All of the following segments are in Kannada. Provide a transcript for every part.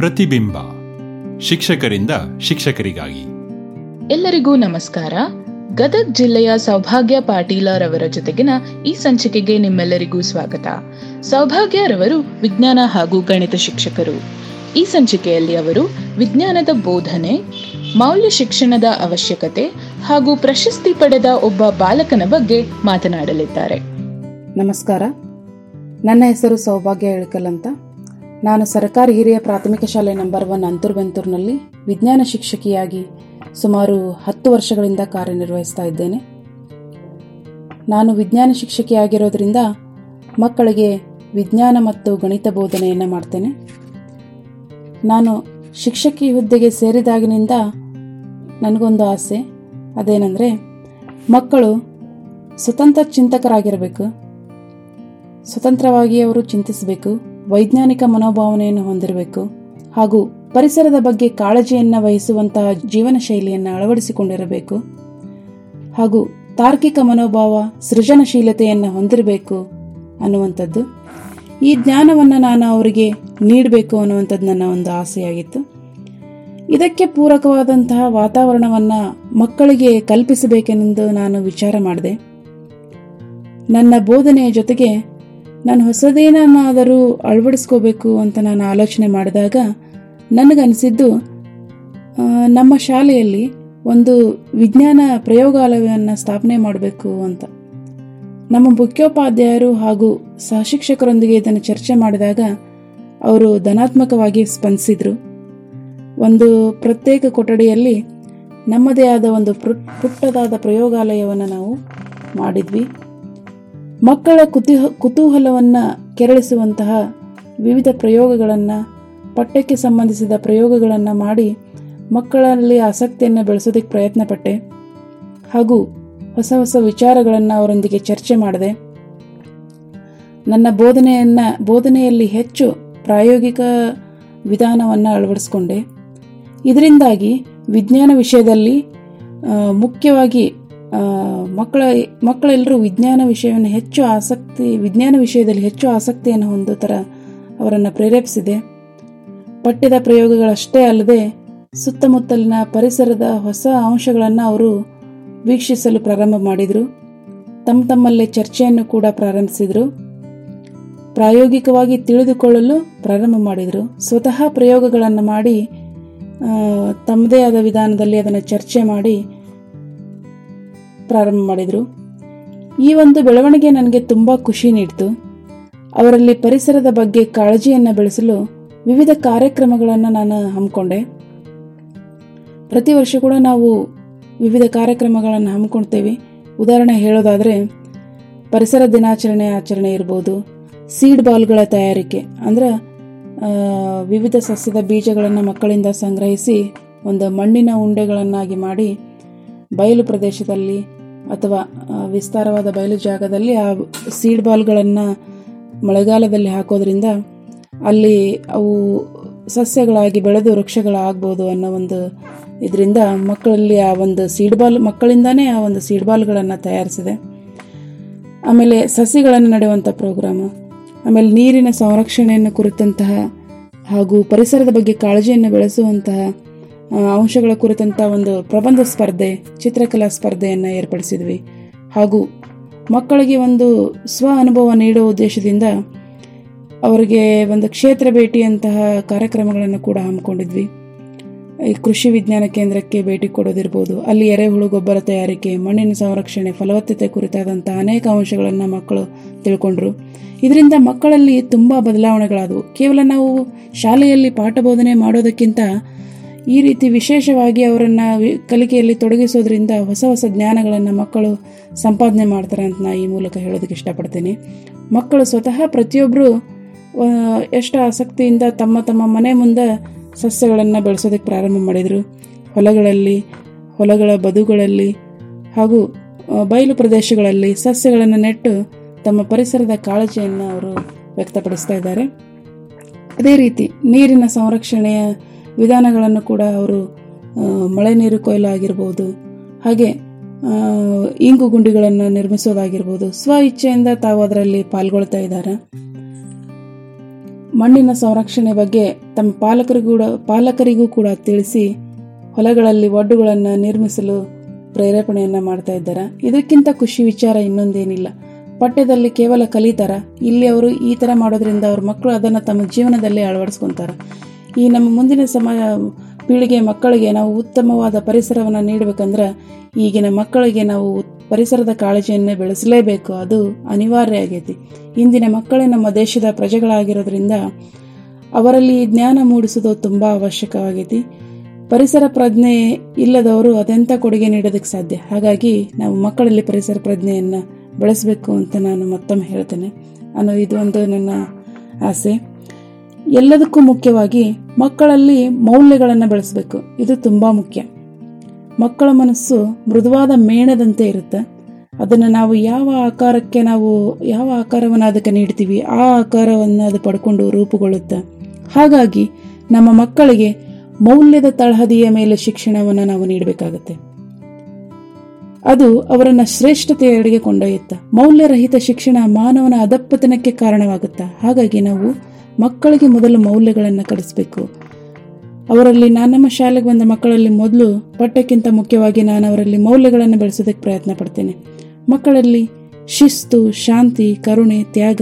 ಪ್ರತಿಬಿಂಬ ಶಿಕ್ಷಕರಿಂದ ಶಿಕ್ಷಕರಿಗಾಗಿ ಎಲ್ಲರಿಗೂ ನಮಸ್ಕಾರ. ಗದಗ್ ಜಿಲ್ಲೆಯ ಸೌಭಾಗ್ಯ ಪಾಟೀಲರವರ ಜೊತೆಗಿನ ಈ ಸಂಚಿಕೆಗೆ ನಿಮ್ಮೆಲ್ಲರಿಗೂ ಸ್ವಾಗತ. ಸೌಭಾಗ್ಯರವರು ವಿಜ್ಞಾನ ಹಾಗೂ ಗಣಿತ ಶಿಕ್ಷಕರು. ಈ ಸಂಚಿಕೆಯಲ್ಲಿ ಅವರು ವಿಜ್ಞಾನದ ಬೋಧನೆ, ಮೌಲ್ಯ ಶಿಕ್ಷಣದ ಅವಶ್ಯಕತೆ ಹಾಗೂ ಪ್ರಶಸ್ತಿ ಪಡೆದ ಒಬ್ಬ ಬಾಲಕನ ಬಗ್ಗೆ ಮಾತನಾಡಲಿದ್ದಾರೆ. ನಮಸ್ಕಾರ, ನನ್ನ ಹೆಸರು ಸೌಭಾಗ್ಯ ಇಳಕಲ್ ಅಂತ. ನಾನು ಸರ್ಕಾರಿ ಹಿರಿಯ ಪ್ರಾಥಮಿಕ ಶಾಲೆ ನಂಬರ್ 1 ಅಂತೂರ್ಬೆಂತೂರಿನಲ್ಲಿ ವಿಜ್ಞಾನ ಶಿಕ್ಷಕಿಯಾಗಿ ಸುಮಾರು 10 ವರ್ಷಗಳಿಂದ ಕಾರ್ಯನಿರ್ವಹಿಸ್ತಾ ಇದ್ದೇನೆ. ನಾನು ವಿಜ್ಞಾನ ಶಿಕ್ಷಕಿಯಾಗಿರೋದ್ರಿಂದ ಮಕ್ಕಳಿಗೆ ವಿಜ್ಞಾನ ಮತ್ತು ಗಣಿತ ಬೋಧನೆಯನ್ನು ಮಾಡ್ತೇನೆ. ನಾನು ಶಿಕ್ಷಕಿ ಹುದ್ದೆಗೆ ಸೇರಿದಾಗಿನಿಂದ ನನಗೊಂದು ಆಸೆ, ಅದೇನೆಂದರೆ ಮಕ್ಕಳು ಸ್ವತಂತ್ರ ಚಿಂತಕರಾಗಿರಬೇಕು, ಸ್ವತಂತ್ರವಾಗಿ ಅವರು ಚಿಂತಿಸಬೇಕು, ವೈಜ್ಞಾನಿಕ ಮನೋಭಾವನೆಯನ್ನು ಹೊಂದಿರಬೇಕು ಹಾಗೂ ಪರಿಸರದ ಬಗ್ಗೆ ಕಾಳಜಿಯನ್ನು ವಹಿಸುವಂತಹ ಜೀವನ ಶೈಲಿಯನ್ನು ಅಳವಡಿಸಿಕೊಂಡಿರಬೇಕು ಹಾಗೂ ತಾರ್ಕಿಕ ಮನೋಭಾವ, ಸೃಜನಶೀಲತೆಯನ್ನು ಹೊಂದಿರಬೇಕು ಅನ್ನುವಂಥದ್ದು. ಈ ಜ್ಞಾನವನ್ನು ನಾನು ಅವರಿಗೆ ನೀಡಬೇಕು ಅನ್ನುವಂಥದ್ದು ನನ್ನ ಒಂದು ಆಸೆಯಾಗಿತ್ತು. ಇದಕ್ಕೆ ಪೂರಕವಾದಂತಹ ವಾತಾವರಣವನ್ನು ಮಕ್ಕಳಿಗೆ ಕಲ್ಪಿಸಬೇಕೆಂದು ನಾನು ವಿಚಾರ ಮಾಡಿದೆ. ನನ್ನ ಬೋಧನೆಯ ಜೊತೆಗೆ ನಾನು ಹೊಸದೇನನ್ನಾದರೂ ಅಳವಡಿಸ್ಕೋಬೇಕು ಅಂತ ನಾನು ಆಲೋಚನೆ ಮಾಡಿದಾಗ ನನಗನ್ನಿಸಿದ್ದು, ನಮ್ಮ ಶಾಲೆಯಲ್ಲಿ ಒಂದು ವಿಜ್ಞಾನ ಪ್ರಯೋಗಾಲಯವನ್ನು ಸ್ಥಾಪನೆ ಮಾಡಬೇಕು ಅಂತ. ನಮ್ಮ ಮುಖ್ಯೋಪಾಧ್ಯಾಯರು ಹಾಗೂ ಸಹಶಿಕ್ಷಕರೊಂದಿಗೆ ಇದನ್ನು ಚರ್ಚೆ ಮಾಡಿದಾಗ ಅವರು ಧನಾತ್ಮಕವಾಗಿ ಸ್ಪಂದಿಸಿದರು. ಒಂದು ಪ್ರತ್ಯೇಕ ಕೊಠಡಿಯಲ್ಲಿ ನಮ್ಮದೇ ಆದ ಒಂದು ಪುಟ್ಟದಾದ ಪ್ರಯೋಗಾಲಯವನ್ನು ನಾವು ಮಾಡಿದ್ವಿ. ಮಕ್ಕಳ ಕುತೂಹಲವನ್ನು ಕೆರಳಿಸುವಂತಹ ವಿವಿಧ ಪ್ರಯೋಗಗಳನ್ನು, ಪಠ್ಯಕ್ಕೆ ಸಂಬಂಧಿಸಿದ ಪ್ರಯೋಗಗಳನ್ನು ಮಾಡಿ ಮಕ್ಕಳಲ್ಲಿ ಆಸಕ್ತಿಯನ್ನು ಬೆಳೆಸೋದಕ್ಕೆ ಪ್ರಯತ್ನಪಟ್ಟೆ ಹಾಗೂ ಹೊಸ ಹೊಸ ವಿಚಾರಗಳನ್ನು ಅವರೊಂದಿಗೆ ಚರ್ಚೆ ಮಾಡಿದೆ. ನನ್ನ ಬೋಧನೆಯಲ್ಲಿ ಹೆಚ್ಚು ಪ್ರಾಯೋಗಿಕ ವಿಧಾನವನ್ನು ಅಳವಡಿಸಿಕೊಂಡೆ. ಇದರಿಂದಾಗಿ ವಿಜ್ಞಾನ ವಿಷಯದಲ್ಲಿ ಮುಖ್ಯವಾಗಿ ಮಕ್ಕಳೆಲ್ಲರೂ ವಿಜ್ಞಾನ ವಿಷಯದಲ್ಲಿ ಹೆಚ್ಚು ಆಸಕ್ತಿಯನ್ನು ಹೊಂದೋ ಥರ ಅವರನ್ನು ಪ್ರೇರೇಪಿಸಿದೆ. ಪಠ್ಯದ ಪ್ರಯೋಗಗಳಷ್ಟೇ ಅಲ್ಲದೆ ಸುತ್ತಮುತ್ತಲಿನ ಪರಿಸರದ ಹೊಸ ಅಂಶಗಳನ್ನು ಅವರು ವೀಕ್ಷಿಸಲು ಪ್ರಾರಂಭ ಮಾಡಿದರು. ತಮ್ಮಲ್ಲೇ ಚರ್ಚೆಯನ್ನು ಕೂಡ ಪ್ರಾರಂಭಿಸಿದರು. ಪ್ರಾಯೋಗಿಕವಾಗಿ ತಿಳಿದುಕೊಳ್ಳಲು ಪ್ರಾರಂಭ ಮಾಡಿದರು. ಸ್ವತಃ ಪ್ರಯೋಗಗಳನ್ನು ಮಾಡಿ ತಮ್ಮದೇ ಆದ ವಿಧಾನದಲ್ಲಿ ಅದನ್ನು ಚರ್ಚೆ ಮಾಡಿ ಪ್ರಾರಂಭ ಮಾಡಿದರು. ಈ ಒಂದು ಬೆಳವಣಿಗೆ ನನಗೆ ತುಂಬ ಖುಷಿ ನೀಡಿತು. ಅವರಲ್ಲಿ ಪರಿಸರದ ಬಗ್ಗೆ ಕಾಳಜಿಯನ್ನು ಬೆಳೆಸಲು ವಿವಿಧ ಕಾರ್ಯಕ್ರಮಗಳನ್ನು ನಾನು ಹಮ್ಮಿಕೊಂಡೆ. ಪ್ರತಿ ವರ್ಷ ಕೂಡ ನಾವು ವಿವಿಧ ಕಾರ್ಯಕ್ರಮಗಳನ್ನು ಹಮ್ಮಿಕೊಳ್ತೇವೆ. ಉದಾಹರಣೆ ಹೇಳೋದಾದರೆ ಪರಿಸರ ದಿನಾಚರಣೆ ಇರ್ಬೋದು, ಸೀಡ್ ಬಾಲ್ಗಳ ತಯಾರಿಕೆ, ಅಂದರೆ ವಿವಿಧ ಸಸ್ಯದ ಬೀಜಗಳನ್ನು ಮಕ್ಕಳಿಂದ ಸಂಗ್ರಹಿಸಿ ಒಂದು ಮಣ್ಣಿನ ಉಂಡೆಗಳನ್ನಾಗಿ ಮಾಡಿ ಬಯಲು ಪ್ರದೇಶದಲ್ಲಿ ಅಥವಾ ವಿಸ್ತಾರವಾದ ಬಯಲು ಜಾಗದಲ್ಲಿ ಆ ಸೀಡ್ ಬಾಲ್ಗಳನ್ನು ಮಳೆಗಾಲದಲ್ಲಿ ಹಾಕೋದ್ರಿಂದ ಅಲ್ಲಿ ಅವು ಸಸ್ಯಗಳಾಗಿ ಬೆಳೆದು ವೃಕ್ಷಗಳಾಗ್ಬೋದು ಅನ್ನೋ ಒಂದು ಇದರಿಂದ ಮಕ್ಕಳಲ್ಲಿ ಆ ಒಂದು ಸೀಡ್ ಬಾಲ್ ಮಕ್ಕಳಿಂದಾನೇ ಆ ಒಂದು ಸೀಡ್ ಬಾಲ್ಗಳನ್ನು ತಯಾರಿಸಿದೆ. ಆಮೇಲೆ ಸಸಿಗಳನ್ನು ನೆಡುವಂಥ ಪ್ರೋಗ್ರಾಮು, ಆಮೇಲೆ ನೀರಿನ ಸಂರಕ್ಷಣೆಯನ್ನು ಕುರಿತಂತಹ ಹಾಗೂ ಪರಿಸರದ ಬಗ್ಗೆ ಕಾಳಜಿಯನ್ನು ಬೆಳೆಸುವಂತಹ ಅಂಶಗಳ ಕುರಿತಂಥ ಒಂದು ಪ್ರಬಂಧ ಸ್ಪರ್ಧೆ, ಚಿತ್ರಕಲಾ ಸ್ಪರ್ಧೆಯನ್ನು ಏರ್ಪಡಿಸಿದ್ವಿ ಹಾಗೂ ಮಕ್ಕಳಿಗೆ ಒಂದು ಸ್ವ ಅನುಭವ ನೀಡುವ ಉದ್ದೇಶದಿಂದ ಅವರಿಗೆ ಒಂದು ಕ್ಷೇತ್ರ ಭೇಟಿಯಂತಹ ಕಾರ್ಯಕ್ರಮಗಳನ್ನು ಕೂಡ ಹಮ್ಮಿಕೊಂಡಿದ್ವಿ. ಈ ಕೃಷಿ ವಿಜ್ಞಾನ ಕೇಂದ್ರಕ್ಕೆ ಭೇಟಿ ಕೊಡೋದಿರ್ಬೋದು, ಅಲ್ಲಿ ಎರೆಹುಳು ಗೊಬ್ಬರ ತಯಾರಿಕೆ, ಮಣ್ಣಿನ ಸಂರಕ್ಷಣೆ, ಫಲವತ್ತತೆ ಕುರಿತಾದಂಥ ಅನೇಕ ಅಂಶಗಳನ್ನು ಮಕ್ಕಳು ತಿಳ್ಕೊಂಡ್ರು. ಇದರಿಂದ ಮಕ್ಕಳಲ್ಲಿ ತುಂಬ ಬದಲಾವಣೆಗಳಾದವು. ಕೇವಲ ನಾವು ಶಾಲೆಯಲ್ಲಿ ಪಾಠ ಬೋಧನೆ ಮಾಡೋದಕ್ಕಿಂತ ಈ ರೀತಿ ವಿಶೇಷವಾಗಿ ಅವರನ್ನು ಕಲಿಕೆಯಲ್ಲಿ ತೊಡಗಿಸೋದ್ರಿಂದ ಹೊಸ ಹೊಸ ಜ್ಞಾನಗಳನ್ನು ಮಕ್ಕಳು ಸಂಪಾದನೆ ಮಾಡ್ತಾರೆ ಅಂತ ನಾನು ಈ ಮೂಲಕ ಹೇಳೋದಕ್ಕೆ ಇಷ್ಟಪಡ್ತೀನಿ. ಮಕ್ಕಳು ಸ್ವತಃ ಪ್ರತಿಯೊಬ್ಬರು ಎಷ್ಟು ಆಸಕ್ತಿಯಿಂದ ತಮ್ಮ ತಮ್ಮ ಮನೆ ಮುಂದೆ ಸಸ್ಯಗಳನ್ನು ಬೆಳೆಸೋದಕ್ಕೆ ಪ್ರಾರಂಭ ಮಾಡಿದರು. ಹೊಲಗಳ ಬದುಗಳಲ್ಲಿ ಹಾಗೂ ಬಯಲು ಪ್ರದೇಶಗಳಲ್ಲಿ ಸಸ್ಯಗಳನ್ನು ನೆಟ್ಟು ತಮ್ಮ ಪರಿಸರದ ಕಾಳಜಿಯನ್ನು ಅವರು ವ್ಯಕ್ತಪಡಿಸ್ತಾ ಇದ್ದಾರೆ. ಅದೇ ರೀತಿ ನೀರಿನ ಸಂರಕ್ಷಣೆಯ ವಿಧಾನಗಳನ್ನು ಕೂಡ ಅವರು ಮಳೆ ನೀರು ಕೊಯ್ಲು ಆಗಿರ್ಬೋದು, ಹಾಗೆ ಇಂಗು ಗುಂಡಿಗಳನ್ನು ನಿರ್ಮಿಸೋದಾಗಿರ್ಬೋದು, ಸ್ವ ಇಚ್ಛೆಯಿಂದ ತಾವು ಅದರಲ್ಲಿ ಪಾಲ್ಗೊಳ್ತಾ ಇದ್ದಾರೆ. ಮಣ್ಣಿನ ಸಂರಕ್ಷಣೆ ಬಗ್ಗೆ ತಮ್ಮ ಪಾಲಕರಿಗೂ ಕೂಡ ತಿಳಿಸಿ ಹೊಲಗಳಲ್ಲಿ ಒಡ್ಡುಗಳನ್ನು ನಿರ್ಮಿಸಲು ಪ್ರೇರೇಪಣೆಯನ್ನ ಮಾಡ್ತಾ ಇದ್ದಾರೆ. ಇದಕ್ಕಿಂತ ಖುಷಿ ವಿಚಾರ ಇನ್ನೊಂದೇನಿಲ್ಲ. ಪಠ್ಯದಲ್ಲಿ ಕೇವಲ ಕಲಿತಾರ, ಇಲ್ಲಿ ಅವರು ಈ ಥರ ಮಾಡೋದ್ರಿಂದ ಅವ್ರ ಮಕ್ಕಳು ಅದನ್ನು ತಮ್ಮ ಜೀವನದಲ್ಲೇ ಅಳವಡಿಸ್ಕೊತಾರೆ. ಈ ನಮ್ಮ ಮುಂದಿನ ಪೀಳಿಗೆ ಮಕ್ಕಳಿಗೆ ನಾವು ಉತ್ತಮವಾದ ಪರಿಸರವನ್ನು ನೀಡಬೇಕಂದ್ರೆ ಈಗಿನ ಮಕ್ಕಳಿಗೆ ನಾವು ಪರಿಸರದ ಕಾಳಜಿಯನ್ನೇ ಬೆಳೆಸಲೇಬೇಕು, ಅದು ಅನಿವಾರ್ಯ ಆಗೈತಿ. ಇಂದಿನ ಮಕ್ಕಳೇ ನಮ್ಮ ದೇಶದ ಪ್ರಜೆಗಳಾಗಿರೋದ್ರಿಂದ ಅವರಲ್ಲಿ ಜ್ಞಾನ ಮೂಡಿಸೋದು ತುಂಬ ಅವಶ್ಯಕವಾಗೈತಿ. ಪರಿಸರ ಪ್ರಜ್ಞೆ ಇಲ್ಲದವರು ಅದೆಂಥ ಕೊಡುಗೆ ನೀಡೋದಕ್ಕೆ ಸಾಧ್ಯ? ಹಾಗಾಗಿ ನಾವು ಮಕ್ಕಳಲ್ಲಿ ಪರಿಸರ ಪ್ರಜ್ಞೆಯನ್ನು ಬೆಳೆಸಬೇಕು ಅಂತ ನಾನು ಮತ್ತೊಮ್ಮೆ ಹೇಳ್ತೇನೆ. ಇದೊಂದು ನನ್ನ ಆಸೆ. ಎಲ್ಲದಕ್ಕೂ ಮುಖ್ಯವಾಗಿ ಮಕ್ಕಳಲ್ಲಿ ಮೌಲ್ಯಗಳನ್ನು ಬೆಳೆಸಬೇಕು, ಇದು ತುಂಬ ಮುಖ್ಯ. ಮಕ್ಕಳ ಮನಸ್ಸು ಮೃದುವಾದ ಮೇಣದಂತೆ ಇರುತ್ತೆ. ಅದನ್ನು ನಾವು ಯಾವ ಆಕಾರವನ್ನು ಅದಕ್ಕೆ ನೀಡ್ತೀವಿ, ಆ ಆಕಾರವನ್ನು ಅದು ಪಡ್ಕೊಂಡು ರೂಪುಗೊಳ್ಳುತ್ತೆ. ಹಾಗಾಗಿ ನಮ್ಮ ಮಕ್ಕಳಿಗೆ ಮೌಲ್ಯದ ತಳಹದಿಯ ಮೇಲೆ ಶಿಕ್ಷಣವನ್ನು ನಾವು ನೀಡಬೇಕಾಗತ್ತೆ. ಅದು ಅವರನ್ನು ಶ್ರೇಷ್ಠತೆಯೆಡೆಗೆ ಕೊಂಡೊಯ್ಯುತ್ತ. ಮೌಲ್ಯರಹಿತ ಶಿಕ್ಷಣ ಮಾನವನ ಅದಪ್ಪತನಕ್ಕೆ ಕಾರಣವಾಗುತ್ತಾ. ಹಾಗಾಗಿ ನಾವು ಮಕ್ಕಳಿಗೆ ಮೊದಲು ಮೌಲ್ಯಗಳನ್ನು ಕಲಿಸಬೇಕು. ಅವರಲ್ಲಿ ನಮ್ಮ ಶಾಲೆಗೆ ಬಂದ ಮಕ್ಕಳಲ್ಲಿ ಮೊದಲು ಪಠ್ಯಕ್ಕಿಂತ ಮುಖ್ಯವಾಗಿ ನಾನು ಅವರಲ್ಲಿ ಮೌಲ್ಯಗಳನ್ನು ಬೆಳೆಸೋದಕ್ಕೆ ಪ್ರಯತ್ನ ಪಡ್ತೇನೆ. ಮಕ್ಕಳಲ್ಲಿ ಶಿಸ್ತು, ಶಾಂತಿ, ಕರುಣೆ, ತ್ಯಾಗ,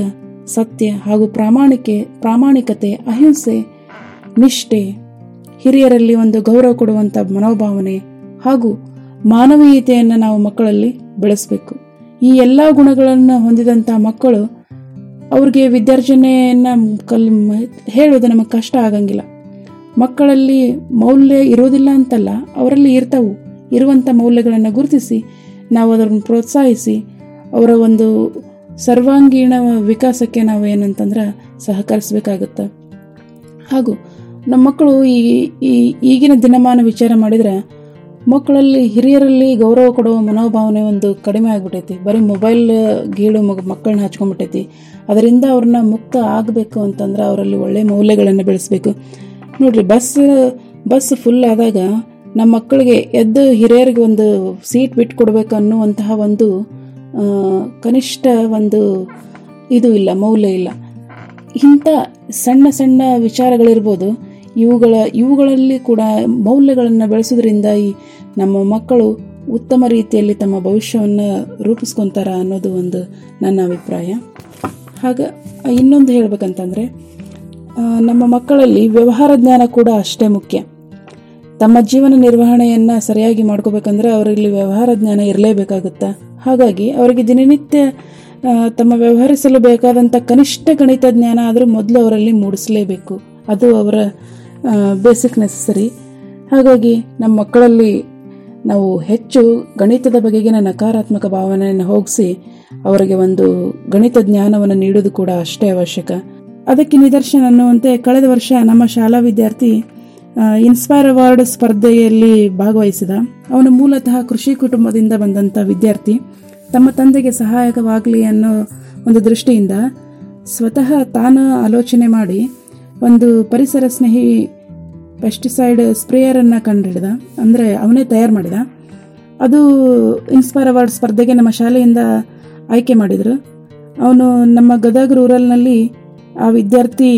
ಸತ್ಯ ಹಾಗೂ ಪ್ರಾಮಾಣಿಕತೆ, ಅಹಿಂಸೆ, ನಿಷ್ಠೆ, ಹಿರಿಯರಲ್ಲಿ ಒಂದು ಗೌರವ ಕೊಡುವಂಥ ಮನೋಭಾವನೆ ಹಾಗೂ ಮಾನವೀಯತೆಯನ್ನು ನಾವು ಮಕ್ಕಳಲ್ಲಿ ಬೆಳೆಸಬೇಕು. ಈ ಎಲ್ಲ ಗುಣಗಳನ್ನು ಹೊಂದಿದಂಥ ಮಕ್ಕಳು ಅವ್ರಿಗೆ ವಿದ್ಯಾರ್ಜನೆಯನ್ನು ಹೇಳೋದು ನಮಗೆ ಕಷ್ಟ ಆಗಂಗಿಲ್ಲ. ಮಕ್ಕಳಲ್ಲಿ ಮೌಲ್ಯ ಇರೋದಿಲ್ಲ ಅಂತಲ್ಲ, ಅವರಲ್ಲಿ ಇರುವಂಥ ಮೌಲ್ಯಗಳನ್ನು ಗುರುತಿಸಿ ನಾವು ಅದರನ್ನು ಪ್ರೋತ್ಸಾಹಿಸಿ ಅವರ ಒಂದು ಸರ್ವಾಂಗೀಣ ವಿಕಾಸಕ್ಕೆ ನಾವು ಏನಂತಂದ್ರೆ ಸಹಕರಿಸಬೇಕಾಗುತ್ತೆ. ಹಾಗೂ ನಮ್ಮ ಮಕ್ಕಳು ಈಗಿನ ದಿನಮಾನ ವಿಚಾರ ಮಾಡಿದರೆ ಹಿರಿಯರಲ್ಲಿ ಗೌರವ ಕೊಡುವ ಮನೋಭಾವನೆ ಒಂದು ಕಡಿಮೆ ಆಗಿಬಿಟ್ಟೈತಿ. ಬರೀ ಮೊಬೈಲ್ ಗೀಳು ಮಕ್ಕಳನ್ನ ಹಚ್ಕೊಂಡ್ಬಿಟ್ಟೈತಿ. ಅದರಿಂದ ಅವ್ರನ್ನ ಮುಕ್ತ ಆಗಬೇಕು ಅಂತಂದ್ರೆ ಅವರಲ್ಲಿ ಒಳ್ಳೆಯ ಮೌಲ್ಯಗಳನ್ನು ಬೆಳೆಸಬೇಕು. ನೋಡಿರಿ, ಬಸ್ ಫುಲ್ ಆದಾಗ ನಮ್ಮ ಮಕ್ಕಳಿಗೆ ಎದ್ದು ಹಿರಿಯರಿಗೆ ಒಂದು ಸೀಟ್ ಬಿಟ್ಟು ಕೊಡಬೇಕು ಅನ್ನುವಂತಹ ಒಂದು ಕನಿಷ್ಠ ಒಂದು ಇದು ಇಲ್ಲ, ಮೌಲ್ಯ ಇಲ್ಲ. ಇಂಥ ಸಣ್ಣ ಸಣ್ಣ ವಿಚಾರಗಳಿರ್ಬೋದು, ಇವುಗಳಲ್ಲಿ ಕೂಡ ಮೌಲ್ಯಗಳನ್ನು ಬೆಳೆಸೋದ್ರಿಂದ ಈ ನಮ್ಮ ಮಕ್ಕಳು ಉತ್ತಮ ರೀತಿಯಲ್ಲಿ ತಮ್ಮ ಭವಿಷ್ಯವನ್ನು ರೂಪಿಸ್ಕೊತಾರ ಅನ್ನೋದು ಒಂದು ನನ್ನ ಅಭಿಪ್ರಾಯ. ಹಾಗೆ ಇನ್ನೊಂದು ಹೇಳಬೇಕಂತಂದರೆ, ನಮ್ಮ ಮಕ್ಕಳಲ್ಲಿ ವ್ಯವಹಾರ ಜ್ಞಾನ ಕೂಡ ಅಷ್ಟೇ ಮುಖ್ಯ. ತಮ್ಮ ಜೀವನ ನಿರ್ವಹಣೆಯನ್ನು ಸರಿಯಾಗಿ ಮಾಡ್ಕೋಬೇಕಂದ್ರೆ ಅವರಲ್ಲಿ ವ್ಯವಹಾರ ಜ್ಞಾನ ಇರಲೇಬೇಕಾಗುತ್ತೆ. ಹಾಗಾಗಿ ಅವರಿಗೆ ದಿನನಿತ್ಯ ತಮ್ಮ ವ್ಯವಹರಿಸಲು ಬೇಕಾದಂಥ ಕನಿಷ್ಠ ಗಣಿತ ಜ್ಞಾನ ಆದರೂ ಮೊದಲು ಅವರಲ್ಲಿ ಮೂಡಿಸಲೇಬೇಕು. ಅದು ಅವರ ಬೇಸಿಕ್ ನೆಸೆಸರಿ. ಹಾಗಾಗಿ ನಮ್ಮ ಮಕ್ಕಳಲ್ಲಿ ನಾವು ಹೆಚ್ಚು ಗಣಿತದ ಬಗೆಗಿನ ನಕಾರಾತ್ಮಕ ಭಾವನೆಯನ್ನು ಹೋಗಿಸಿ ಅವರಿಗೆ ಒಂದು ಗಣಿತ ಜ್ಞಾನವನ್ನು ನೀಡೋದು ಕೂಡ ಅಷ್ಟೇ ಅವಶ್ಯಕ. ಅದಕ್ಕೆ ನಿದರ್ಶನ ಅನ್ನುವಂತೆ ಕಳೆದ ವರ್ಷ ನಮ್ಮ ಶಾಲಾ ವಿದ್ಯಾರ್ಥಿ ಇನ್ಸ್ಪೈರ್ ಅವಾರ್ಡ್ ಸ್ಪರ್ಧೆಯಲ್ಲಿ ಭಾಗವಹಿಸಿದ. ಅವನು ಮೂಲತಃ ಕೃಷಿ ಕುಟುಂಬದಿಂದ ಬಂದಂಥ ವಿದ್ಯಾರ್ಥಿ. ತಮ್ಮ ತಂದೆಗೆ ಸಹಾಯಕವಾಗಲಿ ಅನ್ನೋ ಒಂದು ದೃಷ್ಟಿಯಿಂದ ಸ್ವತಃ ತಾನು ಆಲೋಚನೆ ಮಾಡಿ ಒಂದು ಪರಿಸರ ಸ್ನೇಹಿ ಪೆಸ್ಟಿಸೈಡ್ ಸ್ಪ್ರೇಯರನ್ನು ಕಂಡುಹಿಡಿದ, ಅಂದರೆ ಅವನೇ ತಯಾರು ಮಾಡಿದ. ಅದು ಇನ್ಸ್ಪೈರ್ ಅವಾರ್ಡ್ ಸ್ಪರ್ಧೆಗೆ ನಮ್ಮ ಶಾಲೆಯಿಂದ ಆಯ್ಕೆ ಮಾಡಿದರು. ಅವನು ನಮ್ಮ ಗದಗ ರೂರಲ್ನಲ್ಲಿ ಆ ವಿದ್ಯಾರ್ಥಿ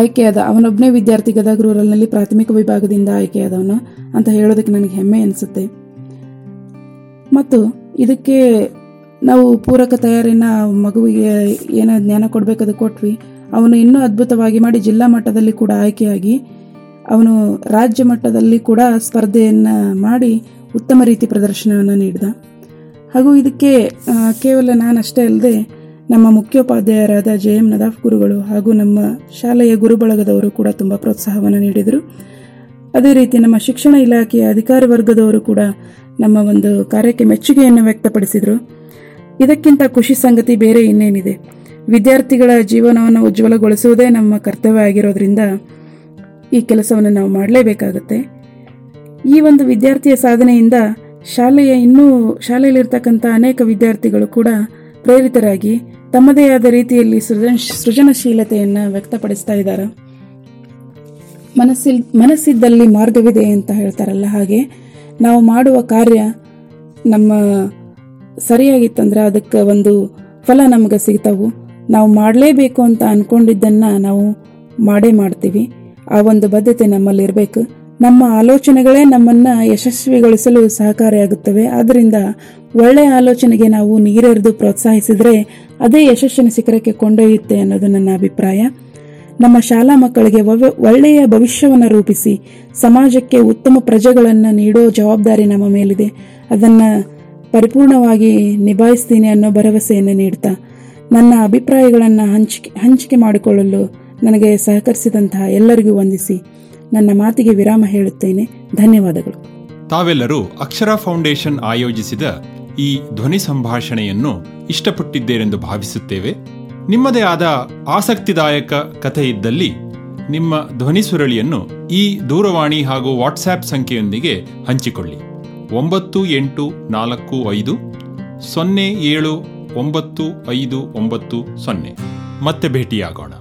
ಆಯ್ಕೆಯಾದ. ಅವನೊಬ್ಬನೇ ವಿದ್ಯಾರ್ಥಿ ಗದಗ ರೂರಲ್ನಲ್ಲಿ ಪ್ರಾಥಮಿಕ ವಿಭಾಗದಿಂದ ಆಯ್ಕೆಯಾದವನು ಅಂತ ಹೇಳೋದಕ್ಕೆ ನನಗೆ ಹೆಮ್ಮೆ ಅನಿಸುತ್ತೆ. ಮತ್ತು ಇದಕ್ಕೆ ನಾವು ಪೂರಕ ತಯಾರಿನ ಮಗುವಿಗೆ ಏನೋ ಜ್ಞಾನ ಕೊಡಬೇಕದು ಕೊಟ್ವಿ. ಅವನು ಇನ್ನೂ ಅದ್ಭುತವಾಗಿ ಮಾಡಿ ಜಿಲ್ಲಾ ಮಟ್ಟದಲ್ಲಿ ಕೂಡ ಆಯ್ಕೆಯಾಗಿ ಅವನು ರಾಜ್ಯ ಮಟ್ಟದಲ್ಲಿ ಕೂಡ ಸ್ಪರ್ಧೆಯನ್ನು ಮಾಡಿ ಉತ್ತಮ ರೀತಿ ಪ್ರದರ್ಶನವನ್ನು ನೀಡಿದ. ಹಾಗೂ ಇದಕ್ಕೆ ಕೇವಲ ನಾನಷ್ಟೇ ಅಲ್ಲದೆ ನಮ್ಮ ಮುಖ್ಯೋಪಾಧ್ಯಾಯರಾದ JM Nadaf ಗುರುಗಳು ಹಾಗೂ ನಮ್ಮ ಶಾಲೆಯ ಗುರುಬಳಗದವರು ಕೂಡ ತುಂಬ ಪ್ರೋತ್ಸಾಹವನ್ನು ನೀಡಿದರು. ಅದೇ ರೀತಿ ನಮ್ಮ ಶಿಕ್ಷಣ ಇಲಾಖೆಯ ಅಧಿಕಾರಿ ವರ್ಗದವರು ಕೂಡ ನಮ್ಮ ಒಂದು ಕಾರ್ಯಕ್ಕೆ ಮೆಚ್ಚುಗೆಯನ್ನು ವ್ಯಕ್ತಪಡಿಸಿದರು. ಇದಕ್ಕಿಂತ ಖುಷಿ ಸಂಗತಿ ಬೇರೆ ಇನ್ನೇನಿದೆ? ವಿದ್ಯಾರ್ಥಿಗಳ ಜೀವನವನ್ನು ಉಜ್ವಲಗೊಳಿಸುವುದೇ ನಮ್ಮ ಕರ್ತವ್ಯ ಆಗಿರೋದ್ರಿಂದ ಈ ಕೆಲಸವನ್ನು ನಾವು ಮಾಡಲೇಬೇಕಾಗತ್ತೆ. ಈ ಒಂದು ವಿದ್ಯಾರ್ಥಿಯ ಸಾಧನೆಯಿಂದ ಶಾಲೆಯಲ್ಲಿರ್ತಕ್ಕಂಥ ಅನೇಕ ವಿದ್ಯಾರ್ಥಿಗಳು ಕೂಡ ಪ್ರೇರಿತರಾಗಿ ತಮ್ಮದೇ ಆದ ರೀತಿಯಲ್ಲಿ ಸೃಜನಶೀಲತೆಯನ್ನು ವ್ಯಕ್ತಪಡಿಸ್ತಾ ಇದ್ದಾರೆ. ಮನಸ್ಸಿದ್ದಲ್ಲಿ ಮಾರ್ಗವಿದೆ ಅಂತ ಹೇಳ್ತಾರಲ್ಲ, ಹಾಗೆ ನಾವು ಮಾಡುವ ಕಾರ್ಯ ನಮ್ಮ ಸರಿಯಾಗಿತ್ತಂದ್ರೆ ಅದಕ್ಕೆ ಒಂದು ಫಲ ನಮಗೆ ಸಿಗ್ತಾವು. ನಾವು ಮಾಡಲೇಬೇಕು ಅಂತ ಅಂದ್ಕೊಂಡಿದ್ದನ್ನು ನಾವು ಮಾಡೇ ಮಾಡ್ತೀವಿ. ಆ ಒಂದು ಬದ್ಧತೆ ನಮ್ಮಲ್ಲಿರಬೇಕು. ನಮ್ಮ ಆಲೋಚನೆಗಳೇ ನಮ್ಮನ್ನು ಯಶಸ್ವಿಗೊಳಿಸಲು ಸಹಕಾರಿಯಾಗುತ್ತವೆ. ಆದ್ದರಿಂದ ಒಳ್ಳೆಯ ಆಲೋಚನೆಗೆ ನಾವು ನೀರೆರೆದು ಪ್ರೋತ್ಸಾಹಿಸಿದರೆ ಅದೇ ಯಶಸ್ಸಿನ ಶಿಖರಕ್ಕೆ ಕೊಂಡೊಯ್ಯುತ್ತೆ ಅನ್ನೋದು ನನ್ನ ಅಭಿಪ್ರಾಯ. ನಮ್ಮ ಶಾಲಾ ಮಕ್ಕಳಿಗೆ ಒಳ್ಳೆಯ ಭವಿಷ್ಯವನ್ನು ರೂಪಿಸಿ ಸಮಾಜಕ್ಕೆ ಉತ್ತಮ ಪ್ರಜೆಗಳನ್ನು ನೀಡೋ ಜವಾಬ್ದಾರಿ ನಮ್ಮ ಮೇಲಿದೆ. ಅದನ್ನು ಪರಿಪೂರ್ಣವಾಗಿ ನಿಭಾಯಿಸ್ತೀನಿ ಅನ್ನೋ ಭರವಸೆಯನ್ನು ನೀಡ್ತಾ ನನ್ನ ಅಭಿಪ್ರಾಯಗಳನ್ನು ಹಂಚಿಕೆ ಮಾಡಿಕೊಳ್ಳಲು ನನಗೆ ಸಹಕರಿಸಿದಂತಹ ಎಲ್ಲರಿಗೂ ವಂದಿಸಿ ನನ್ನ ಮಾತಿಗೆ ವಿರಾಮ ಹೇಳುತ್ತೇನೆ. ಧನ್ಯವಾದಗಳು. ತಾವೆಲ್ಲರೂ ಅಕ್ಷರ ಫೌಂಡೇಶನ್ ಆಯೋಜಿಸಿದ ಈ ಧ್ವನಿ ಸಂಭಾಷಣೆಯನ್ನು ಇಷ್ಟಪಟ್ಟಿದ್ದೇರೆಂದು ಭಾವಿಸುತ್ತೇವೆ. ನಿಮ್ಮದೇ ಆದ ಆಸಕ್ತಿದಾಯಕ ಕಥೆ ಇದ್ದಲ್ಲಿ ನಿಮ್ಮ ಧ್ವನಿ ಸುರಳಿಯನ್ನು ಈ ದೂರವಾಣಿ ಹಾಗೂ ವಾಟ್ಸ್ಆ್ಯಪ್ ಸಂಖ್ಯೆಯೊಂದಿಗೆ ಹಂಚಿಕೊಳ್ಳಿ. 9845 0799590. ಮತ್ತೆ ಭೇಟಿಯಾಗೋಣ.